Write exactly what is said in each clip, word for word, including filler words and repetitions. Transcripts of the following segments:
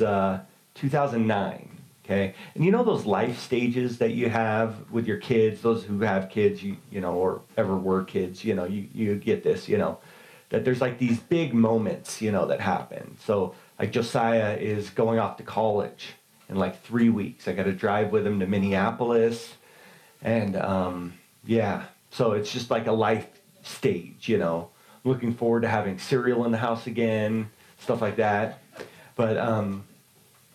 was uh, two thousand nine. Okay, and you know those life stages that you have with your kids, those who have kids, you you know, or ever were kids, you know, you, you get this, you know, that there's like these big moments, you know, that happen. So like Josiah is going off to college in like three weeks. I got to drive with him to Minneapolis, and um, yeah, so it's just like a life stage, you know. I'm looking forward to having cereal in the house again, stuff like that, but. Um,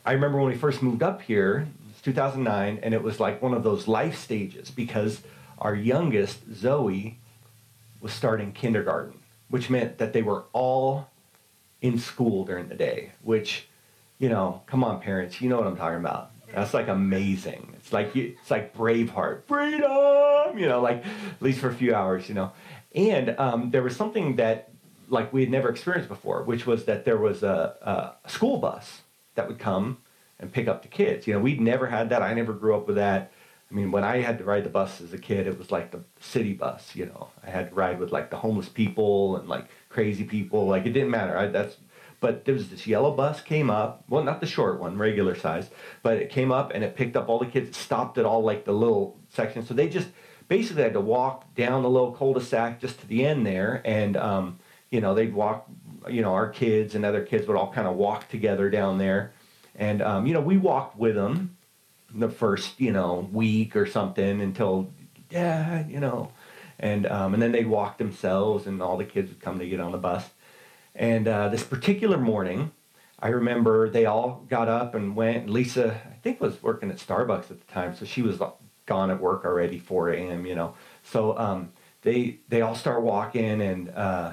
I remember when we first moved up here, it's two thousand nine, and it was like one of those life stages because our youngest, Zoe, was starting kindergarten, which meant that they were all in school during the day, which, you know, come on, parents, you know what I'm talking about. That's like amazing. It's like you, it's like Braveheart, freedom, you know, like at least for a few hours, you know. And um, there was something that like we had never experienced before, which was that there was a, a school bus that would come and pick up the kids. You know, we'd never had that. I never grew up with that. I mean, when I had to ride the bus as a kid, it was like the city bus, you know. I had to ride with, like, the homeless people and, like, crazy people. Like, it didn't matter. I, that's, but there was this yellow bus came up. Well, not the short one, regular size. But it came up, and it picked up all the kids. It stopped at all, like, the little sections. So they just basically had to walk down the little cul-de-sac just to the end there. And, um, you know, they'd walk... You know, our kids and other kids would all kind of walk together down there. And, um, you know, we walked with them the first, you know, week or something until, yeah, you know. And um, and then they'd walk themselves and all the kids would come to get on the bus. And uh, this particular morning, I remember they all got up and went. And Lisa, I think, was working at Starbucks at the time. So she was gone at work already, four a.m., you know. So um, they, they all start walking and... Uh,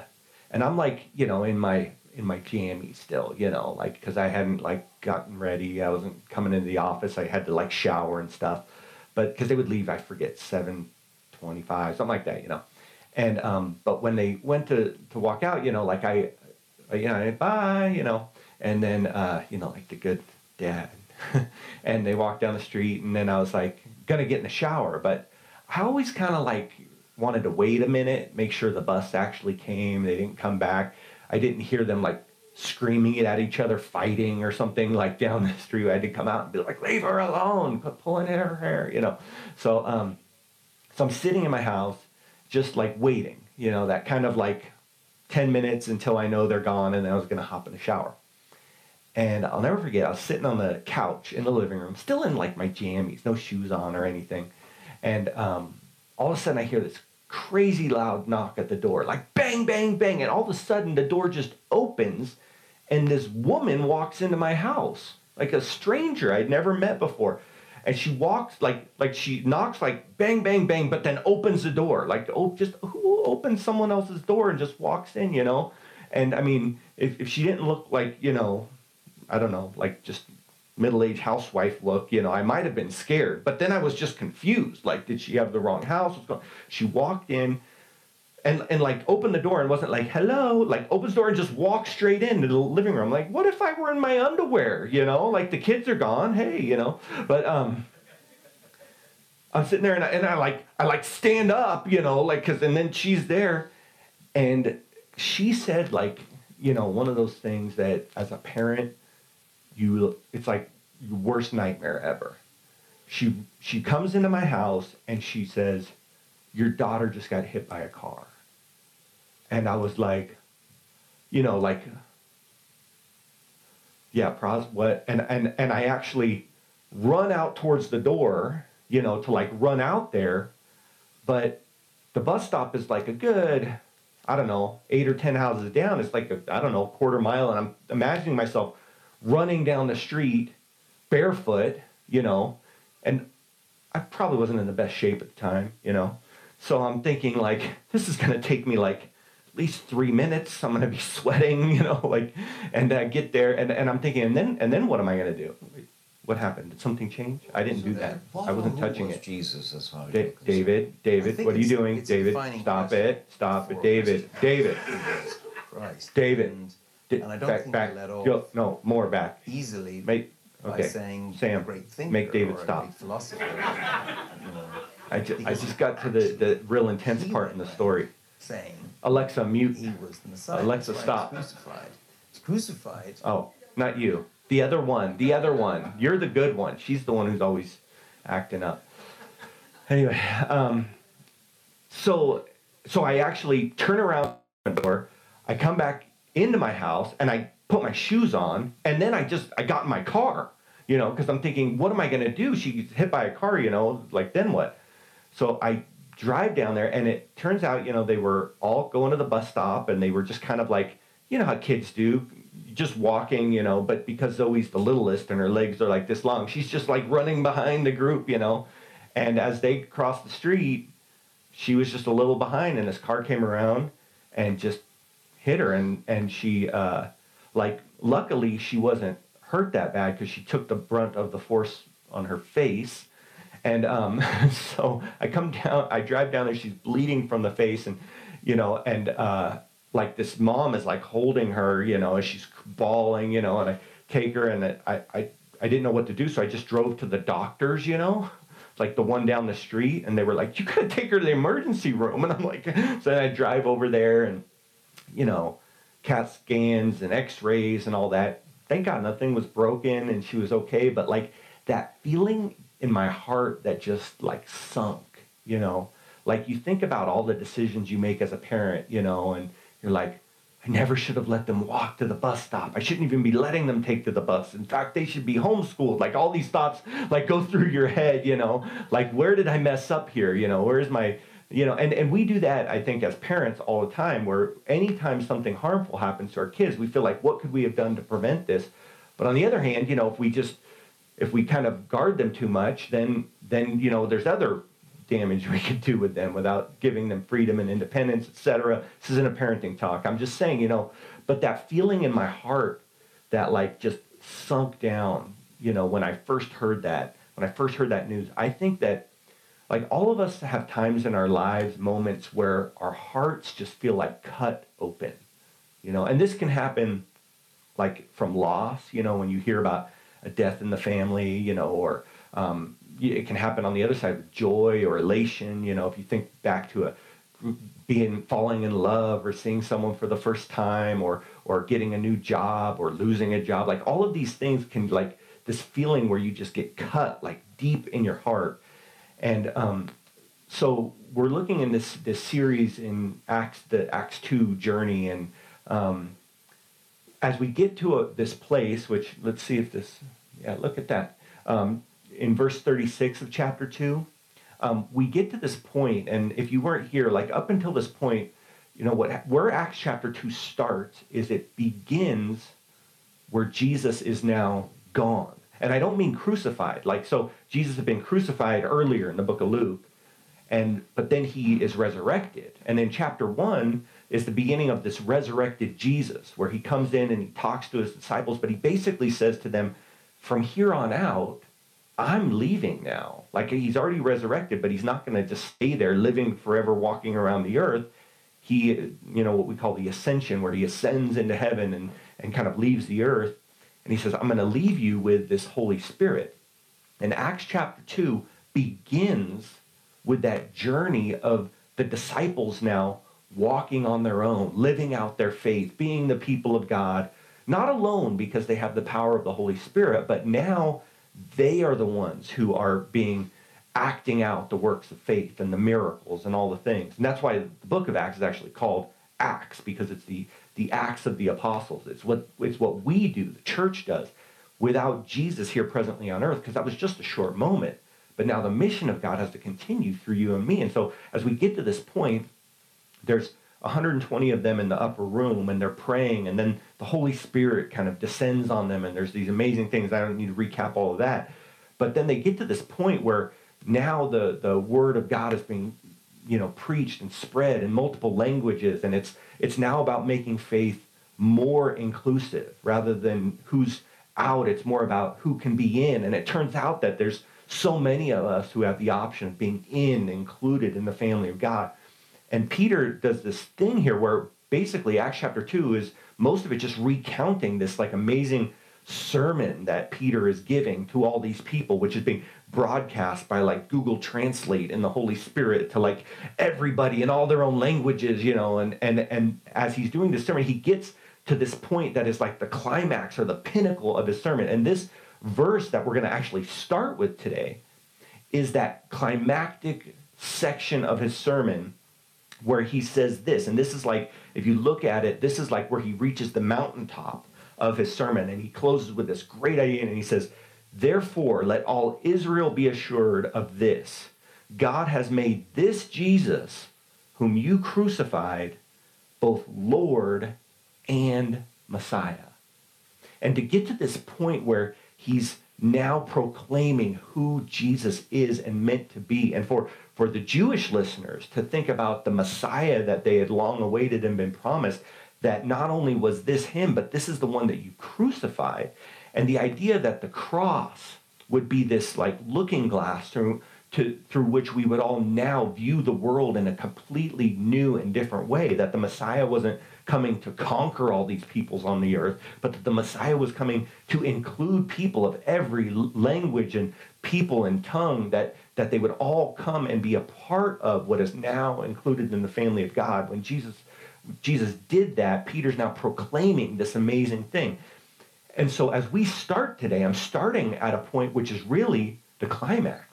And I'm like, you know, in my in my jammies still, you know, like, because I hadn't, like, gotten ready. I wasn't coming into the office. I had to, like, shower and stuff. But because they would leave, I forget, seven twenty-five, something like that, you know. And, um, but when they went to, to walk out, you know, like, I, you know, bye, you know. And then, uh, you know, like, the good dad. And they walked down the street, and then I was, like, going to get in the shower. But I always kind of, like... wanted to wait a minute, make sure the bus actually came. They didn't come back. I didn't hear them like screaming it at each other, fighting or something like down the street. I had to come out and be like, leave her alone, quit pulling at her hair, you know. So, um, so I'm sitting in my house, just like waiting, you know, that kind of like ten minutes until I know they're gone and then I was going to hop in the shower. And I'll never forget, I was sitting on the couch in the living room, still in like my jammies, no shoes on or anything. And um, all of a sudden I hear this crazy loud knock at the door, like bang, bang, bang. And all of a sudden the door just opens and this woman walks into my house, like a stranger I'd never met before. And she walks like, like she knocks like bang, bang, bang, but then opens the door. Like, oh, just who opens someone else's door and just walks in, you know? And I mean, if, if she didn't look like, you know, I don't know, like just middle-aged housewife look, you know, I might have been scared, but then I was just confused. Like, did she have the wrong house? What's going on? She walked in and, and like opened the door and wasn't like, hello, like opens the door and just walked straight into the living room. Like, what if I were in my underwear, you know, like the kids are gone. Hey, you know, but, um, I'm sitting there and I, and I like, I like stand up, you know, like, cause, and then she's there and she said like, you know, one of those things that as a parent, You, it's like your worst nightmare ever. She she comes into my house and she says, your daughter just got hit by a car. And I was like, you know, like, yeah, pros, what? And, and, and I actually run out towards the door, you know, to like run out there. But the bus stop is like a good, I don't know, eight or ten houses down. It's like, a, I don't know, quarter mile. And I'm imagining myself running down the street barefoot, you know, and I probably wasn't in the best shape at the time, you know. So I'm thinking, like, this is going to take me, like, at least three minutes. I'm going to be sweating, you know, like, and I get there, and, and I'm thinking, and then and then what am I going to do? What happened? Did something change? I didn't so do that. I wasn't touching was it. Jesus, that's how da- David, David, what are you doing? David, stop it. Stop it. David, David, Christ. David. And Did, and I don't back, think back, I let off yo, no, more back. easily make, okay. by saying Sam, great thinker make David or stop. philosopher. you know, I, ju- I just got to the, the real intense part in the story. Saying Alexa, mute. He was the Messiah. Alexa, stop. He was crucified. He was crucified. Oh, not you. The other one, the other one. You're the good one. She's the one who's always acting up. Anyway, um, so so I actually turn around the door. I come back into my house, and I put my shoes on, and then I just, I got in my car, you know, because I'm thinking, what am I going to do? She gets hit by a car, you know, like, then what? So I drive down there, and it turns out, you know, they were all going to the bus stop, and they were just kind of like, you know how kids do, just walking, you know, but because Zoe's the littlest and her legs are like this long, she's just like running behind the group, you know, and as they crossed the street, she was just a little behind, and this car came around and just hit her, and, and she, uh, like, luckily she wasn't hurt that bad because she took the brunt of the force on her face, and um, so I come down, I drive down there, she's bleeding from the face, and, you know, and, uh, like, this mom is, like, holding her, you know, and she's bawling, you know, and I take her, and I, I, I didn't know what to do, so I just drove to the doctor's, you know, like, the one down the street, and they were like, you gotta take her to the emergency room, and I'm like, so then I drive over there, and, you know, CAT scans and x-rays and all that. Thank God nothing was broken, and she was okay, but, like, that feeling in my heart that just, like, sunk, you know, like, you think about all the decisions you make as a parent, you know, and you're like, I never should have let them walk to the bus stop. I shouldn't even be letting them take to the bus. In fact, they should be homeschooled. Like, all these thoughts, like, go through your head, you know. Like, where did I mess up here? You know, where's my, you know. And, and we do that, I think, as parents all the time, where anytime something harmful happens to our kids, we feel like, what could we have done to prevent this? But on the other hand, you know, if we just, if we kind of guard them too much, then, then you know, there's other damage we could do with them without giving them freedom and independence, et cetera. This isn't a parenting talk. I'm just saying, you know, but that feeling in my heart that, like, just sunk down, you know, when I first heard that, when I first heard that news, I think that, like, all of us have times in our lives, moments where our hearts just feel like cut open, you know, and this can happen, like, from loss, you know, when you hear about a death in the family, you know, or, um, it can happen on the other side with joy or elation, you know, if you think back to a being, falling in love or seeing someone for the first time or, or getting a new job or losing a job, like all of these things can, like, this feeling where you just get cut, like, deep in your heart. And um, so we're looking in this, this series in Acts, the Acts two journey. And um, as we get to a, this place, which let's see if this, yeah, look at that. Um, In verse thirty-six of chapter two, um, we get to this point, and if you weren't here, like up until this point, you know, what where Acts chapter two starts is it begins where Jesus is now gone. And I don't mean crucified. Like, so Jesus had been crucified earlier in the book of Luke, and but then he is resurrected. And then chapter one is the beginning of this resurrected Jesus, where he comes in and he talks to his disciples, but he basically says to them, from here on out, I'm leaving now. Like, he's already resurrected, but he's not going to just stay there living forever, walking around the earth. He, you know, what we call the ascension, where he ascends into heaven and, and kind of leaves the earth. And he says, I'm going to leave you with this Holy Spirit. And Acts chapter two begins with that journey of the disciples now walking on their own, living out their faith, being the people of God, not alone because they have the power of the Holy Spirit, but now they are the ones who are being, acting out the works of faith and the miracles and all the things. And that's why the book of Acts is actually called Acts, because it's the, the acts of the apostles. It's what, it's what we do, the church does, without Jesus here presently on earth, because that was just a short moment. But now the mission of God has to continue through you and me. And so as we get to this point, there's one hundred twenty of them in the upper room, and they're praying, and then the Holy Spirit kind of descends on them, and there's these amazing things. I don't need to recap all of that. But then they get to this point where now the, the word of God is being, you know, preached and spread in multiple languages, and it's it's now about making faith more inclusive rather than who's out. It's more about who can be in, and it turns out that there's so many of us who have the option of being in, included in the family of God. And Peter does this thing here where basically Acts chapter two is most of it just recounting this like amazing sermon that Peter is giving to all these people, which is being broadcast by like Google Translate and the Holy Spirit to like everybody in all their own languages, you know, and and and as he's doing this sermon, he gets to this point that is like the climax or the pinnacle of his sermon. And this verse that we're going to actually start with today is that climactic section of his sermon where he says this. And this is like, if you look at it, this is like where he reaches the mountaintop of his sermon. And he closes with this great idea. And he says, therefore, let all Israel be assured of this. God has made this Jesus, whom you crucified, both Lord and Messiah. And to get to this point where he's now proclaiming who Jesus is and meant to be, and for, for the Jewish listeners to think about the Messiah that they had long awaited and been promised, that not only was this him, but this is the one that you crucified. And the idea that the cross would be this like looking glass through To, through which we would all now view the world in a completely new and different way, that the Messiah wasn't coming to conquer all these peoples on the earth, but that the Messiah was coming to include people of every language and people and tongue, that, that they would all come and be a part of what is now included in the family of God. When Jesus, Jesus did that, Peter's now proclaiming this amazing thing. And so as we start today, I'm starting at a point which is really the climax,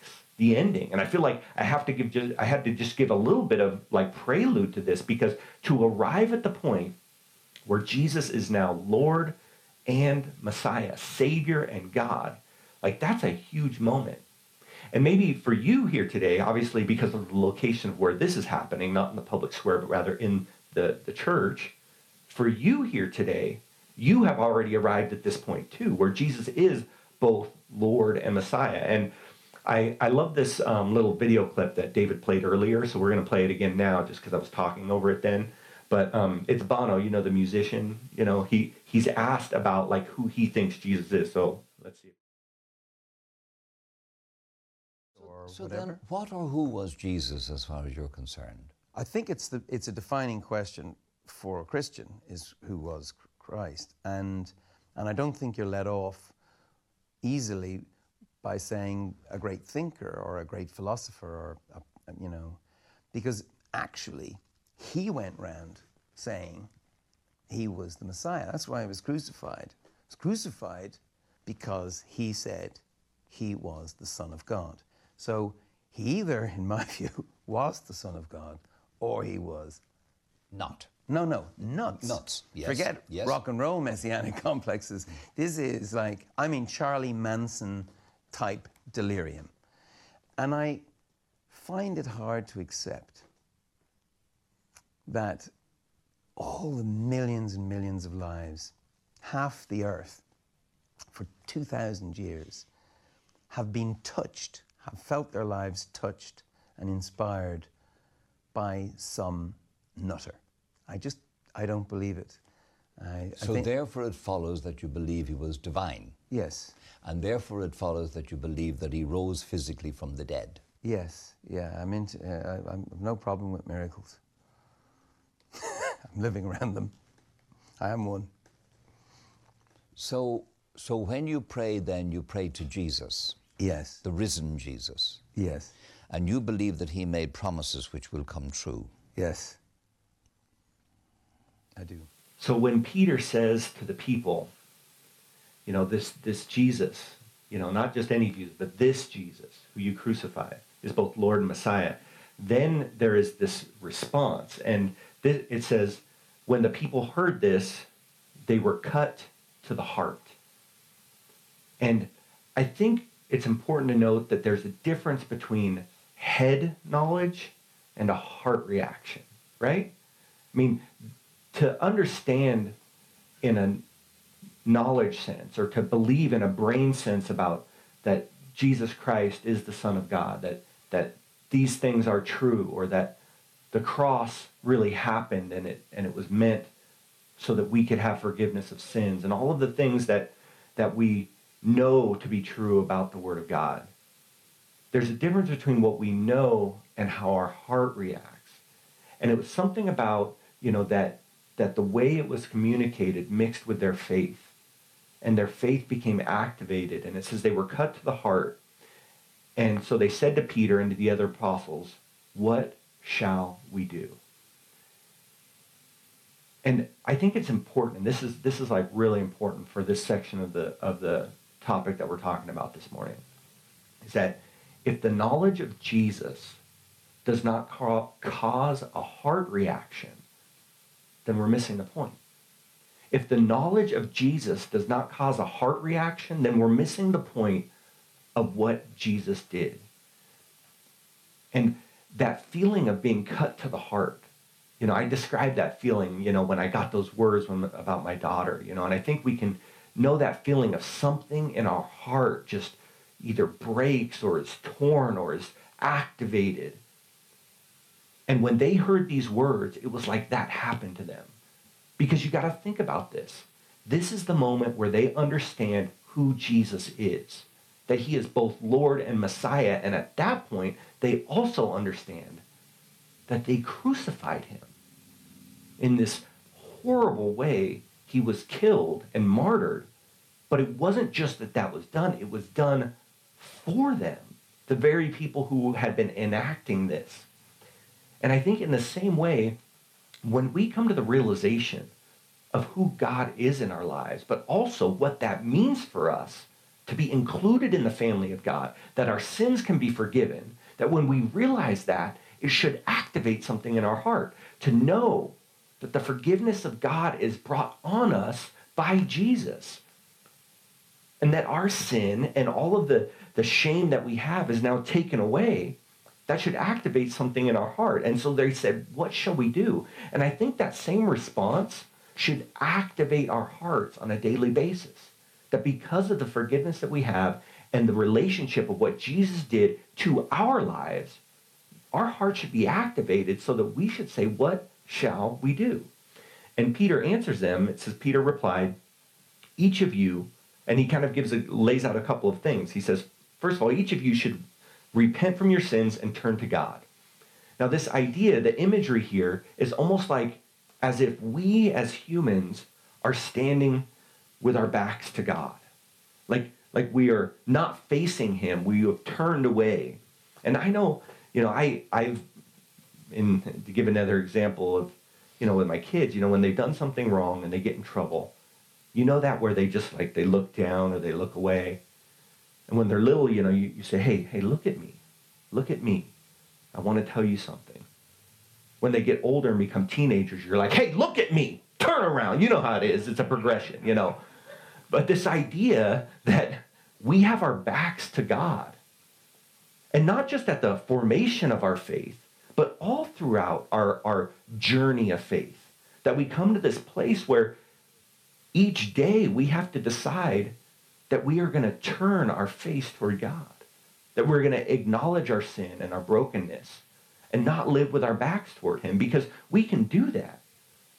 the ending. And I feel like I have to give, just, I had to just give a little bit of like prelude to this, because to arrive at the point where Jesus is now Lord and Messiah, Savior and God, like that's a huge moment. And maybe for you here today, obviously because of the location of where this is happening, not in the public square, but rather in the, the church, for you here today, you have already arrived at this point too, where Jesus is both Lord and Messiah. And I, I love this um, little video clip that David played earlier, so we're going to play it again now just because I was talking over it then. But um, it's Bono, you know, the musician. You know, he, he's asked about, like, who he thinks Jesus is. So let's see. Or so whatever. Then what or who was Jesus as far as you're concerned? I think it's the it's a defining question for a Christian, is who was Christ. And, and I don't think you're let off easily by saying a great thinker or a great philosopher, or a, you know, because actually he went round saying he was the Messiah. That's why he was crucified. He was crucified because he said he was the Son of God. So he either, in my view, was the Son of God, or he was not. No, no, nuts. Nuts, yes. Forget yes. rock and roll messianic complexes. This is like, I mean, Charlie Manson type delirium. And I find it hard to accept that all the millions and millions of lives, half the earth for two thousand years, have been touched, have felt their lives touched and inspired by some nutter. I just, I don't believe it. I, so I think, therefore it follows that you believe he was divine. Yes. And therefore it follows that you believe that he rose physically from the dead. Yes, yeah, I'm into, uh, I, I'm no problem with miracles. I'm living around them. I am one. So, so when you pray then, you pray to Jesus. Yes. The risen Jesus. Yes. And you believe that he made promises which will come true. Yes. I do. So when Peter says to the people, you know, this this Jesus, you know, not just any Jesus, but this Jesus who you crucified is both Lord and Messiah, then there is this response. And th- it says, when the people heard this, they were cut to the heart. And I think it's important to note that there's a difference between head knowledge and a heart reaction, right? I mean, to understand in a knowledge sense, or to believe in a brain sense about that Jesus Christ is the Son of God, that that these things are true, or that the cross really happened and it and it was meant so that we could have forgiveness of sins and all of the things that that we know to be true about the Word of God. There's a difference between what we know and how our heart reacts. And it was something about, you know, that that the way it was communicated mixed with their faith, and their faith became activated. And it says they were cut to the heart. And so they said to Peter and to the other apostles, what shall we do? And I think it's important, and this is this is like really important for this section of the of the topic that we're talking about this morning, is that if the knowledge of Jesus does not ca- cause a heart reaction, then we're missing the point. If the knowledge of Jesus does not cause a heart reaction, then we're missing the point of what Jesus did. And that feeling of being cut to the heart, you know, I described that feeling, you know, when I got those words when, about my daughter, you know, and I think we can know that feeling of something in our heart just either breaks or is torn or is activated. And when they heard these words, it was like that happened to them. Because you got to think about this. This is the moment where they understand who Jesus is, that he is both Lord and Messiah. And at that point, they also understand that they crucified him. In this horrible way, he was killed and martyred. But it wasn't just that that was done. It was done for them, the very people who had been enacting this. And I think in the same way, when we come to the realization of who God is in our lives, but also what that means for us to be included in the family of God, that our sins can be forgiven, that when we realize that, it should activate something in our heart to know that the forgiveness of God is brought on us by Jesus, and that our sin and all of the, the shame that we have is now taken away. That should activate something in our heart. And so they said, what shall we do? And I think that same response should activate our hearts on a daily basis. That because of the forgiveness that we have and the relationship of what Jesus did to our lives, our heart should be activated so that we should say, what shall we do? And Peter answers them. It says, Peter replied, each of you, and he kind of gives a, lays out a couple of things. He says, first of all, each of you should repent from your sins and turn to God. Now this idea, the imagery here, is almost like as if we as humans are standing with our backs to God. Like, like we are not facing him. We have turned away. And I know, you know, I, I've, in, to give another example of, you know, with my kids, you know, when they've done something wrong and they get in trouble, you know that where they just like, they look down or they look away. And when they're little, you know, you, you say, hey, hey, look at me. Look at me. I want to tell you something. When they get older and become teenagers, you're like, hey, look at me. Turn around. You know how it is. It's a progression, you know. But this idea that we have our backs to God, and not just at the formation of our faith, but all throughout our, our journey of faith, that we come to this place where each day we have to decide that we are going to turn our face toward God, that we're going to acknowledge our sin and our brokenness and not live with our backs toward him, because we can do that.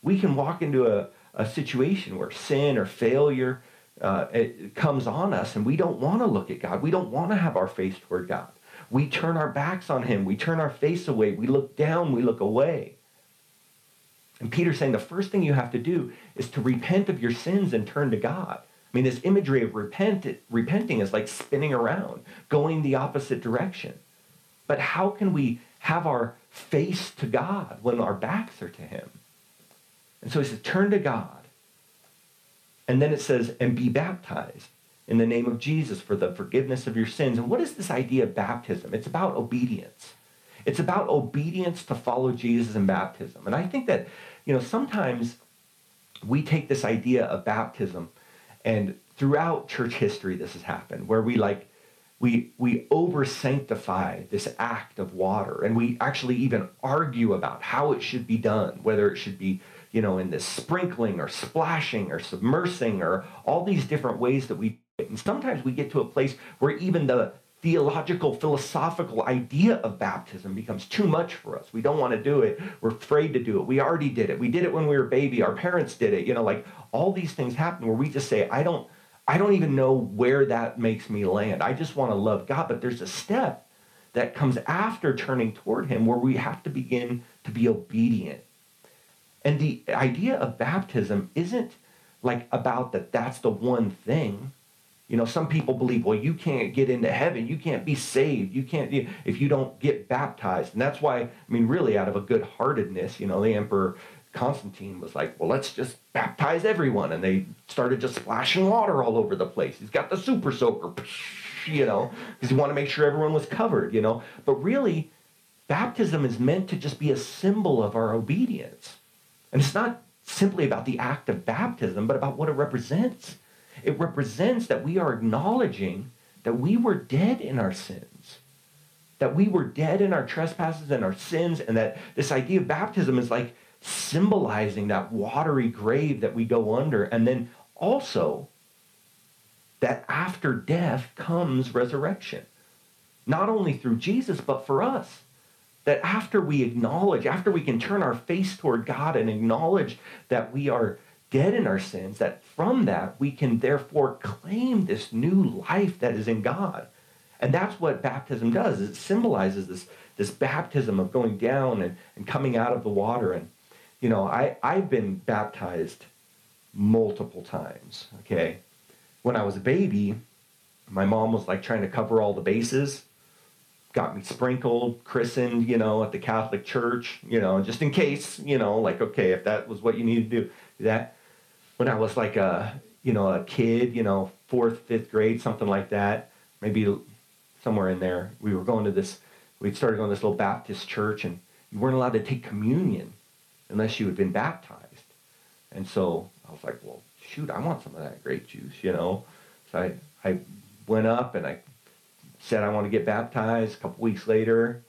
We can walk into a, a situation where sin or failure uh, it comes on us, and we don't want to look at God. We don't want to have our face toward God. We turn our backs on him. We turn our face away. We look down. We look away. And Peter's saying the first thing you have to do is to repent of your sins and turn to God. I mean, this imagery of repent, repenting is like spinning around, going the opposite direction. But how can we have our face to God when our backs are to him? And so he says, turn to God. And then it says, and be baptized in the name of Jesus for the forgiveness of your sins. And what is this idea of baptism? It's about obedience. It's about obedience to follow Jesus in baptism. And I think that, you know, sometimes we take this idea of baptism, and throughout church history, this has happened, where we like, we we over-sanctify this act of water, and we actually even argue about how it should be done, whether it should be, you know, in this sprinkling or splashing or submersing or all these different ways that we do it. And sometimes we get to a place where even the theological, philosophical idea of baptism becomes too much for us. We don't want to do it. We're afraid to do it. We already did it. We did it when we were a baby. Our parents did it. You know, like all these things happen where we just say, I don't, I don't even know where that makes me land. I just want to love God. But there's a step that comes after turning toward him where we have to begin to be obedient. And the idea of baptism isn't like about that that's the one thing. You know, some people believe, well, you can't get into heaven. You can't be saved. You can't, you, if you don't get baptized. And that's why, I mean, really out of a good-heartedness, you know, the Emperor Constantine was like, well, let's just baptize everyone. And they started just splashing water all over the place. He's got the super soaker, you know, because he wanted to make sure everyone was covered, you know. But really, baptism is meant to just be a symbol of our obedience. And it's not simply about the act of baptism, but about what it represents. It represents that we are acknowledging that we were dead in our sins, that we were dead in our trespasses and our sins, and that this idea of baptism is like symbolizing that watery grave that we go under, and then also that after death comes resurrection, not only through Jesus, but for us. That after we acknowledge, after we can turn our face toward God and acknowledge that we are dead in our sins, that from that we can therefore claim this new life that is in God. And that's what baptism does. It symbolizes this, this baptism of going down and, and coming out of the water. And, you know, I, I've been baptized multiple times, okay? When I was a baby, my mom was like trying to cover all the bases, got me sprinkled, christened, you know, at the Catholic Church, you know, just in case, you know, like, okay, if that was what you needed to do, do that. When I was like a, you know, a kid, you know, fourth, fifth grade, something like that, maybe somewhere in there, we were going to this, we started going to this little Baptist church, and you weren't allowed to take communion unless you had been baptized. And so I was like, well, shoot, I want some of that grape juice, you know. So I, I went up and I said I want to get baptized. A couple weeks later,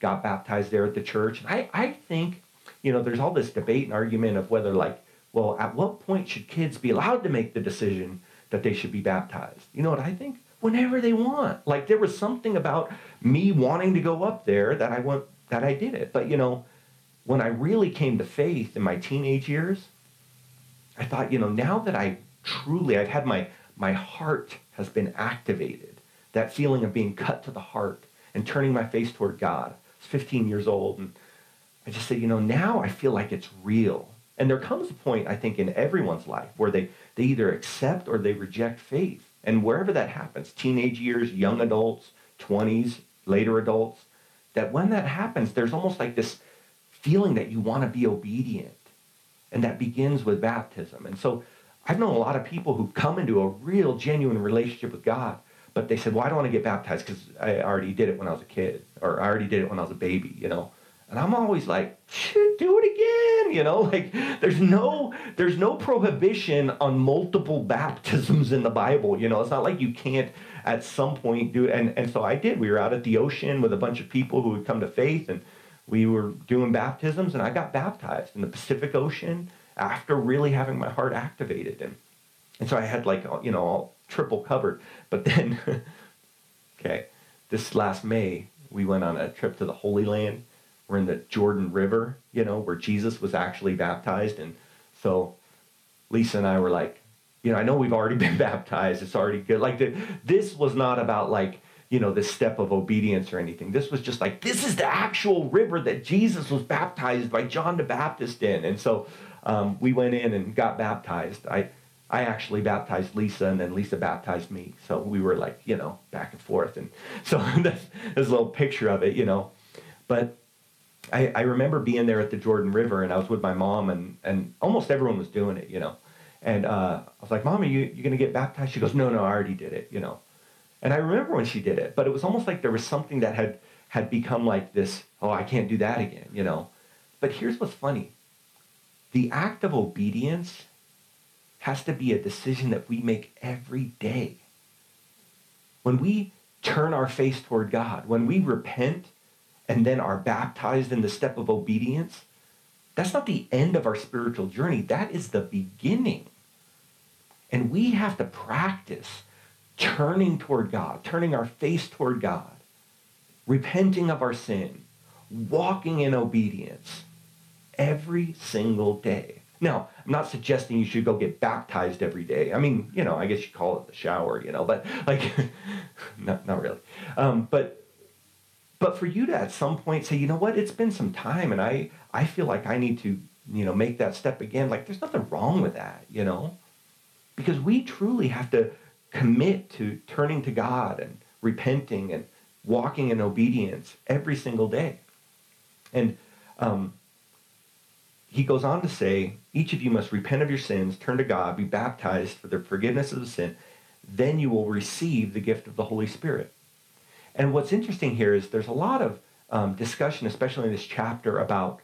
got baptized there at the church. And I, I think, you know, there's all this debate and argument of whether like, well, at what point should kids be allowed to make the decision that they should be baptized? You know what I think? Whenever they want. Like there was something about me wanting to go up there that I went, that I did it. But you know, when I really came to faith in my teenage years, I thought, you know, now that I truly, I've had my, my heart has been activated. That feeling of being cut to the heart and turning my face toward God. I was fifteen years old, and I just said, you know, now I feel like it's real. And there comes a point, I think, in everyone's life where they, they either accept or they reject faith. And wherever that happens, teenage years, young adults, twenties, later adults, that when that happens, there's almost like this feeling that you want to be obedient. And that begins with baptism. And so I've known a lot of people who come into a real, genuine relationship with God, but they said, well, I don't want to get baptized because I already did it when I was a kid, or I already did it when I was a baby, you know. And I'm always like, do it again, you know, like there's no there's no prohibition on multiple baptisms in the Bible. You know, it's not like you can't at some point do it. And, and so I did. We were out at the ocean with a bunch of people who had come to faith, and we were doing baptisms, and I got baptized in the Pacific Ocean after really having my heart activated. And, and so I had like, you know, all triple covered. But then, okay, this last May, we went on a trip to the Holy Land. We're in the Jordan River, you know, where Jesus was actually baptized. And so Lisa and I were like, you know, I know we've already been baptized. It's already good. Like the, this was not about like, you know, this step of obedience or anything. This was just like, this is the actual river that Jesus was baptized by John the Baptist in. And so um, we went in and got baptized. I, I actually baptized Lisa, and then Lisa baptized me. So we were like, you know, back and forth. And so that's, there's a little picture of it, you know, but I, I remember being there at the Jordan River, and I was with my mom, and, and almost everyone was doing it, you know. And uh, I was like, Mom, are you you going to get baptized? She goes, no, no, I already did it, you know. And I remember when she did it, but it was almost like there was something that had, had become like this, oh, I can't do that again, you know. But here's what's funny. The act of obedience has to be a decision that we make every day. When we turn our face toward God, when we repent, and then are baptized in the step of obedience, that's not the end of our spiritual journey. That is the beginning. And we have to practice turning toward God, turning our face toward God, repenting of our sin, walking in obedience every single day. Now, I'm not suggesting you should go get baptized every day. I mean, you know, I guess you call it the shower, you know, but like, not, not really. Um, but But for you to at some point say, you know what, it's been some time, and I, I feel like I need to, you know, make that step again. Like, there's nothing wrong with that, you know, because we truly have to commit to turning to God and repenting and walking in obedience every single day. And um, he goes on to say, each of you must repent of your sins, turn to God, be baptized for the forgiveness of the sin. Then you will receive the gift of the Holy Spirit. And what's interesting here is there's a lot of um, discussion, especially in this chapter, about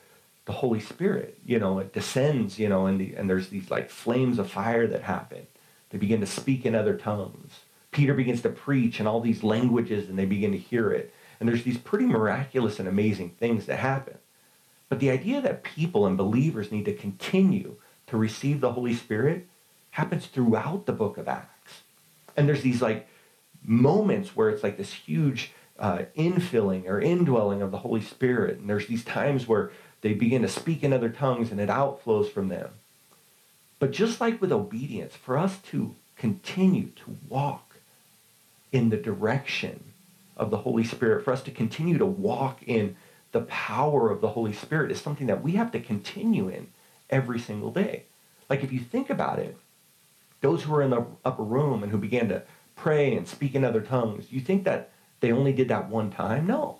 the Holy Spirit. You know, it descends, you know, and, the, and there's these like flames of fire that happen. They begin to speak in other tongues. Peter begins to preach in all these languages and they begin to hear it. And there's these pretty miraculous and amazing things that happen. But the idea that people and believers need to continue to receive the Holy Spirit happens throughout the book of Acts. And there's these like moments where it's like this huge uh, infilling or indwelling of the Holy Spirit. And there's these times where they begin to speak in other tongues and it outflows from them. But just like with obedience, for us to continue to walk in the direction of the Holy Spirit, for us to continue to walk in the power of the Holy Spirit is something that we have to continue in every single day. Like if you think about it, those who were in the upper room and who began to pray and speak in other tongues, you think that they only did that one time? No.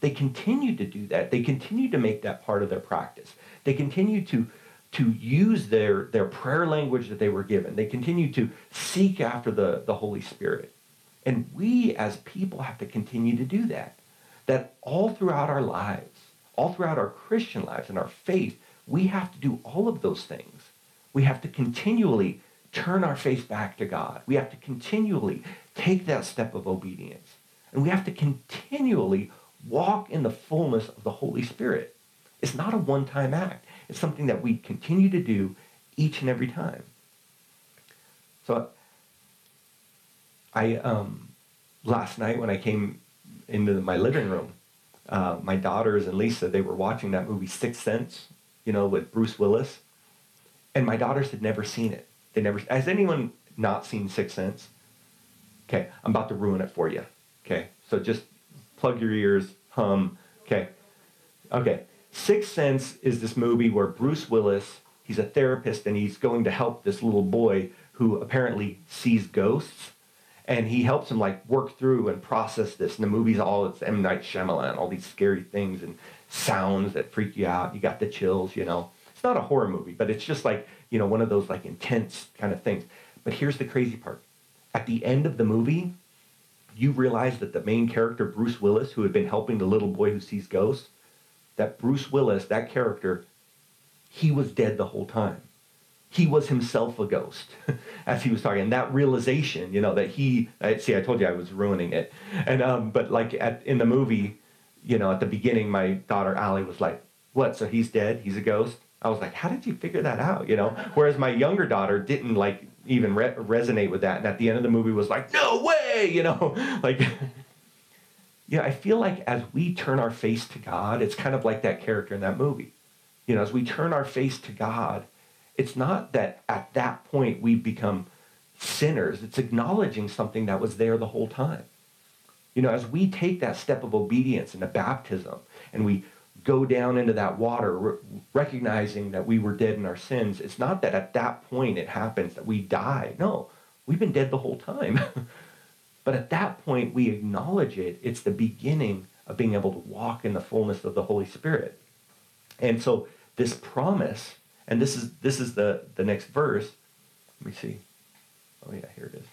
They continued to do that. They continued to make that part of their practice. They continued to to use their, their prayer language that they were given. They continue to seek after the, the Holy Spirit. And we as people have to continue to do that. That all throughout our lives, all throughout our Christian lives and our faith, we have to do all of those things. We have to continually turn our faith back to God. We have to continually take that step of obedience. And we have to continually walk in the fullness of the Holy Spirit. It's not a one-time act. It's something that we continue to do each and every time. So I, um, last night when I came into my living room, uh, my daughters and Lisa, they were watching that movie Sixth Sense, you know, with Bruce Willis. And my daughters had never seen it. They never, has anyone not seen Sixth Sense? Okay, I'm about to ruin it for you. Okay, so just plug your ears, hum, okay. Okay. Sixth Sense is this movie where Bruce Willis, he's a therapist, and he's going to help this little boy who apparently sees ghosts, and he helps him like work through and process this. And the movie's all, it's M. Night Shyamalan, all these scary things and sounds that freak you out. You got the chills, you know. It's not a horror movie, but it's just like, you know, one of those like intense kind of things. But here's the crazy part. At the end of the movie, you realize that the main character, Bruce Willis, who had been helping the little boy who sees ghosts, that Bruce Willis, that character, he was dead the whole time. He was himself a ghost, as he was talking. And that realization, you know, that he, I, see, I told you I was ruining it. And um, but like at, in the movie, you know, at the beginning, my daughter Allie was like, "What? So he's dead? He's a ghost?" I was like, "How did you figure that out?" You know, whereas my younger daughter didn't like even re- resonate with that. And at the end of the movie, was like, "No way!" You know, like. Yeah, I feel like as we turn our face to God, it's kind of like that character in that movie. You know, as we turn our face to God, it's not that at that point we become sinners. It's acknowledging something that was there the whole time. You know, as we take that step of obedience into baptism and we go down into that water, re- recognizing that we were dead in our sins, it's not that at that point it happens that we die. No, we've been dead the whole time. But at that point, we acknowledge it. It's the beginning of being able to walk in the fullness of the Holy Spirit. And so this promise, and this is this is the, the next verse. Let me see. Oh, yeah, here it is.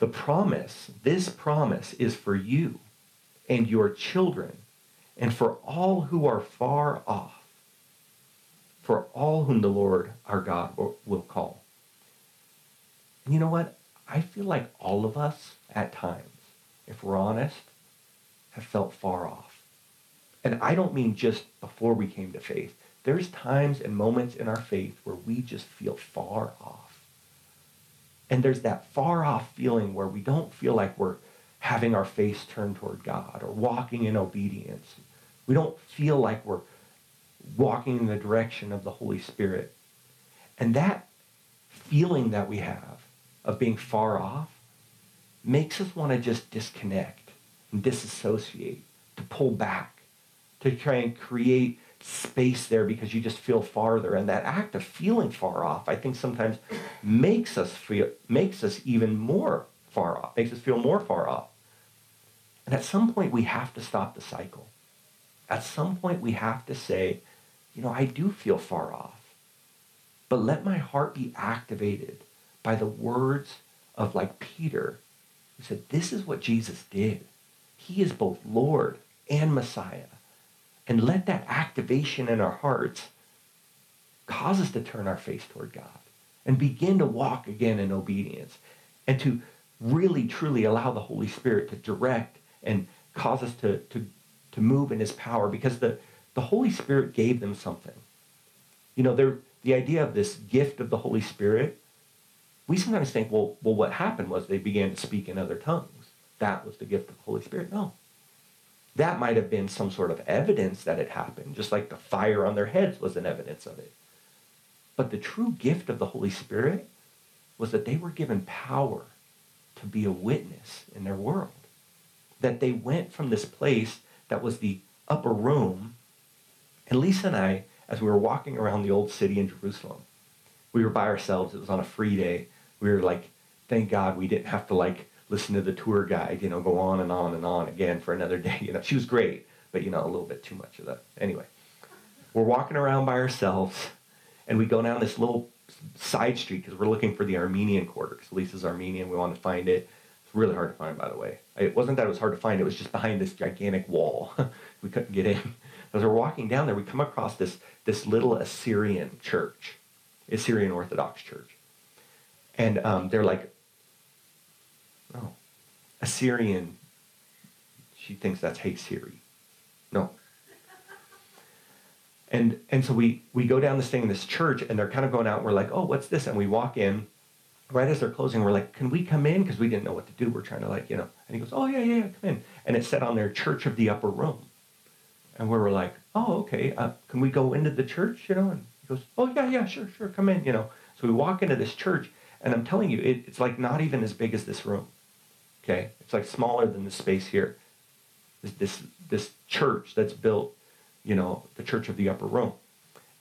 The promise, this promise is for you and your children and for all who are far off, for all whom the Lord our God will call. And you know what? I feel like all of us at times, if we're honest, have felt far off. And I don't mean just before we came to faith. There's times and moments in our faith where we just feel far off. And there's that far off feeling where we don't feel like we're having our face turned toward God or walking in obedience. We don't feel like we're walking in the direction of the Holy Spirit. And that feeling that we have of being far off makes us want to just disconnect and disassociate, to pull back, to try and create, space there because you just feel farther. And that act of feeling far off, I think sometimes makes us feel, makes us even more far off, makes us feel more far off. And at some point, we have to stop the cycle. At some point, we have to say, you know, I do feel far off, but let my heart be activated by the words of like Peter, who said, this is what Jesus did. He is both Lord and Messiah. And let that activation in our hearts cause us to turn our face toward God and begin to walk again in obedience and to really, truly allow the Holy Spirit to direct and cause us to, to, to move in his power, because the, the Holy Spirit gave them something. You know, there, the idea of this gift of the Holy Spirit, we sometimes think, well, well, what happened was they began to speak in other tongues. That was the gift of the Holy Spirit. No. That might have been some sort of evidence that it happened, just like the fire on their heads was an evidence of it. But the true gift of the Holy Spirit was that they were given power to be a witness in their world. That they went from this place that was the upper room, and Lisa and I, as we were walking around the old city in Jerusalem, we were by ourselves. It was on a free day. We were like, thank God we didn't have to like listen to the tour guide, you know, go on and on and on again for another day. You know, she was great, but, you know, a little bit too much of that. Anyway, we're walking around by ourselves, and we go down this little side street because we're looking for the Armenian quarter, because Lisa's Armenian. We want to find it. It's really hard to find, by the way. It wasn't that it was hard to find. It was just behind this gigantic wall. We couldn't get in. As we're walking down there, we come across this, this little Assyrian church, Assyrian Orthodox church. And um, they're like, oh, Assyrian, she thinks that's Hey Siri. No. And and so we, we go down this thing in this church, and they're kind of going out, and we're like, oh, what's this? And we walk in. Right as they're closing, we're like, can we come in? Because we didn't know what to do. We're trying to like, you know. And he goes, oh, yeah, yeah, yeah, come in. And it said on there, Church of the Upper Room. And we were like, oh, okay, uh, can we go into the church, you know? And he goes, oh, yeah, yeah, sure, sure, come in, you know. So we walk into this church, and I'm telling you, it, it's like not even as big as this room. Okay, it's like smaller than this space here. This, this this church that's built, you know, the Church of the Upper Room.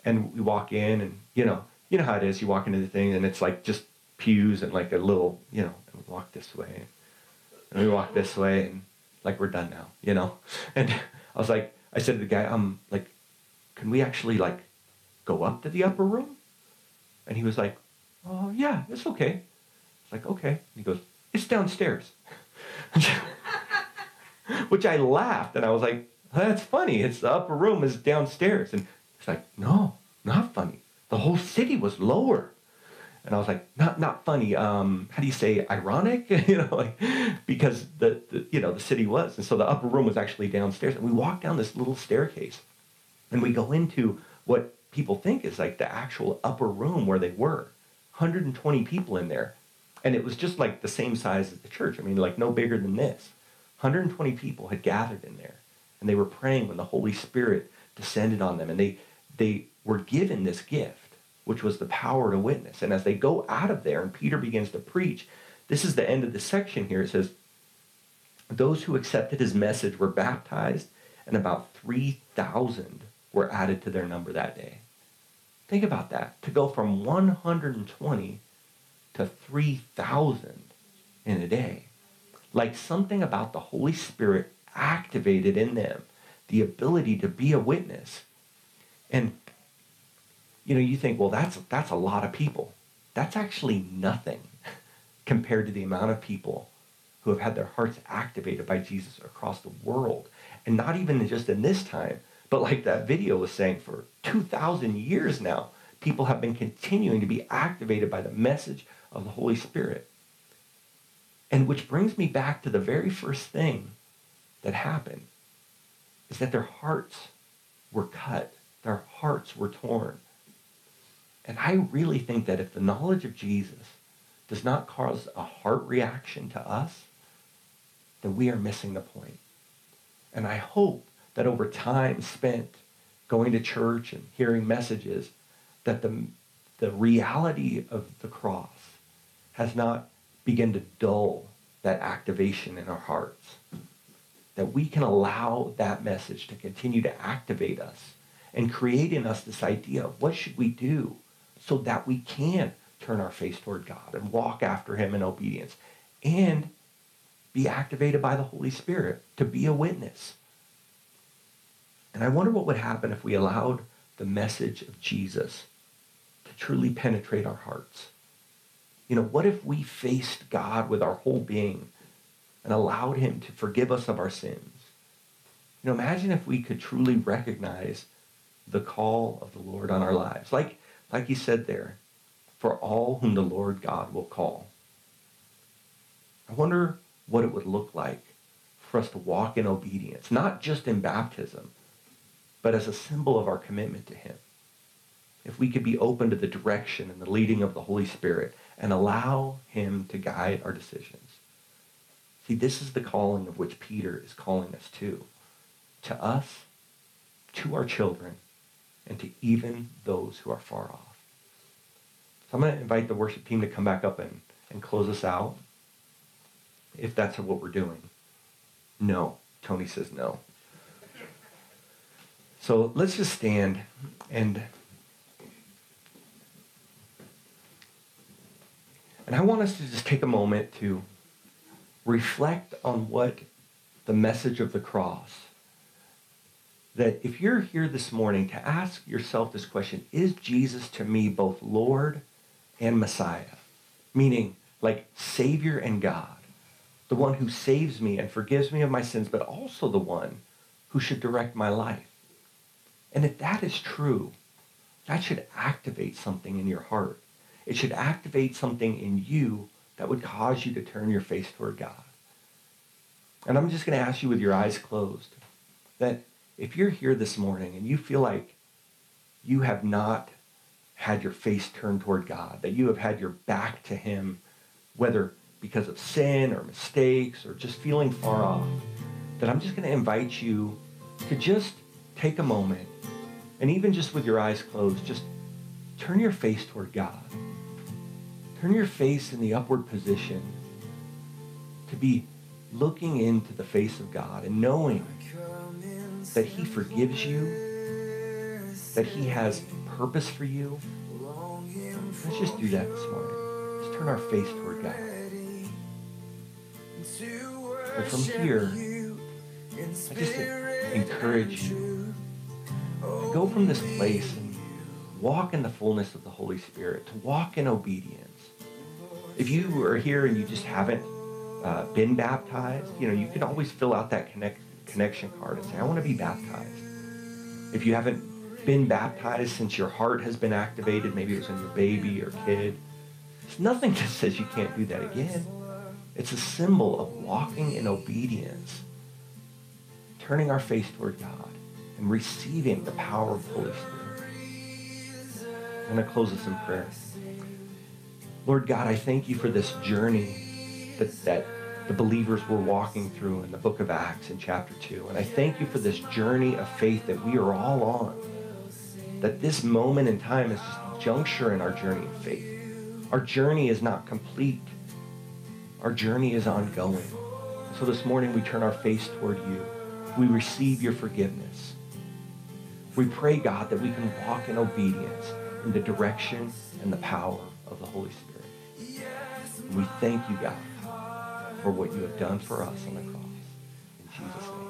And we walk in, and you know, you know how it is. You walk into the thing, and it's like just pews and like a little, you know. And we walk this way, and we walk this way, and like we're done now, you know. And I was like, I said to the guy, um, like, can we actually like go up to the upper room? And he was like, oh yeah, it's okay. It's like okay. And he goes, it's downstairs. Which I laughed, and I was like, that's funny. It's the upper room is downstairs. And it's like, no, not funny. The whole city was lower. And I was like, not not funny. Um, how do you say ironic? You know, like because the, the you know the city was, and so the upper room was actually downstairs. And we walk down this little staircase, and we go into what people think is like the actual upper room where they were, one hundred twenty people in there. And it was just like the same size as the church. I mean, like no bigger than this. one hundred twenty people had gathered in there, and they were praying when the Holy Spirit descended on them. And they they were given this gift, which was the power to witness. And as they go out of there and Peter begins to preach, this is the end of the section here. It says, those who accepted his message were baptized, and about three thousand were added to their number that day. Think about that. To go from one hundred twenty to three thousand in a day. Like something about the Holy Spirit activated in them the ability to be a witness. And, you know, you think, well, that's that's a lot of people. That's actually nothing compared to the amount of people who have had their hearts activated by Jesus across the world. And not even just in this time, but like that video was saying, for two thousand years now, people have been continuing to be activated by the message of the Holy Spirit. And which brings me back to the very first thing that happened, is that their hearts were cut. Their hearts were torn. And I really think that if the knowledge of Jesus does not cause a heart reaction to us, then we are missing the point. And I hope that over time spent going to church and hearing messages, that the the reality of the cross has not begun to dull that activation in our hearts. That we can allow that message to continue to activate us and create in us this idea of what should we do so that we can turn our face toward God and walk after him in obedience and be activated by the Holy Spirit to be a witness. And I wonder what would happen if we allowed the message of Jesus to truly penetrate our hearts. You know, what if we faced God with our whole being and allowed him to forgive us of our sins? You know, imagine if we could truly recognize the call of the Lord on our lives. Like, like he said there, for all whom the Lord God will call. I wonder what it would look like for us to walk in obedience, not just in baptism, but as a symbol of our commitment to him. If we could be open to the direction and the leading of the Holy Spirit and allow him to guide our decisions. See, this is the calling of which Peter is calling us to. To us, to our children, and to even those who are far off. So I'm going to invite the worship team to come back up and, and close us out. If that's what we're doing. No. Tony says no. So let's just stand and... And I want us to just take a moment to reflect on what the message of the cross, that if you're here this morning, to ask yourself this question, is Jesus to me both Lord and Messiah? Meaning like Savior and God, the one who saves me and forgives me of my sins, but also the one who should direct my life. And if that is true, that should activate something in your heart. It should activate something in you that would cause you to turn your face toward God. And I'm just going to ask you with your eyes closed that if you're here this morning and you feel like you have not had your face turned toward God, that you have had your back to him, whether because of sin or mistakes or just feeling far off, that I'm just going to invite you to just take a moment and even just with your eyes closed, just turn your face toward God. Turn your face in the upward position to be looking into the face of God and knowing that he forgives you, that he has purpose for you. Let's just do that this morning. Let's turn our face toward God. And from here, I just encourage you to go from this place and walk in the fullness of the Holy Spirit, to walk in obedience. If you are here and you just haven't uh, been baptized, you know, you can always fill out that connect, connection card and say, I want to be baptized. If you haven't been baptized since your heart has been activated, maybe it was in your baby or kid, there's nothing that says you can't do that again. It's a symbol of walking in obedience, turning our face toward God, and receiving the power of the Holy Spirit. I'm going to close this in prayer. Lord God, I thank you for this journey that, that the believers were walking through in the book of Acts in chapter two. And I thank you for this journey of faith that we are all on. That this moment in time is just a juncture in our journey of faith. Our journey is not complete. Our journey is ongoing. So this morning we turn our face toward you. We receive your forgiveness. We pray, God, that we can walk in obedience in the direction and the power of the Holy Spirit. And we thank you, God, for what you have done for us on the cross. In Jesus' name.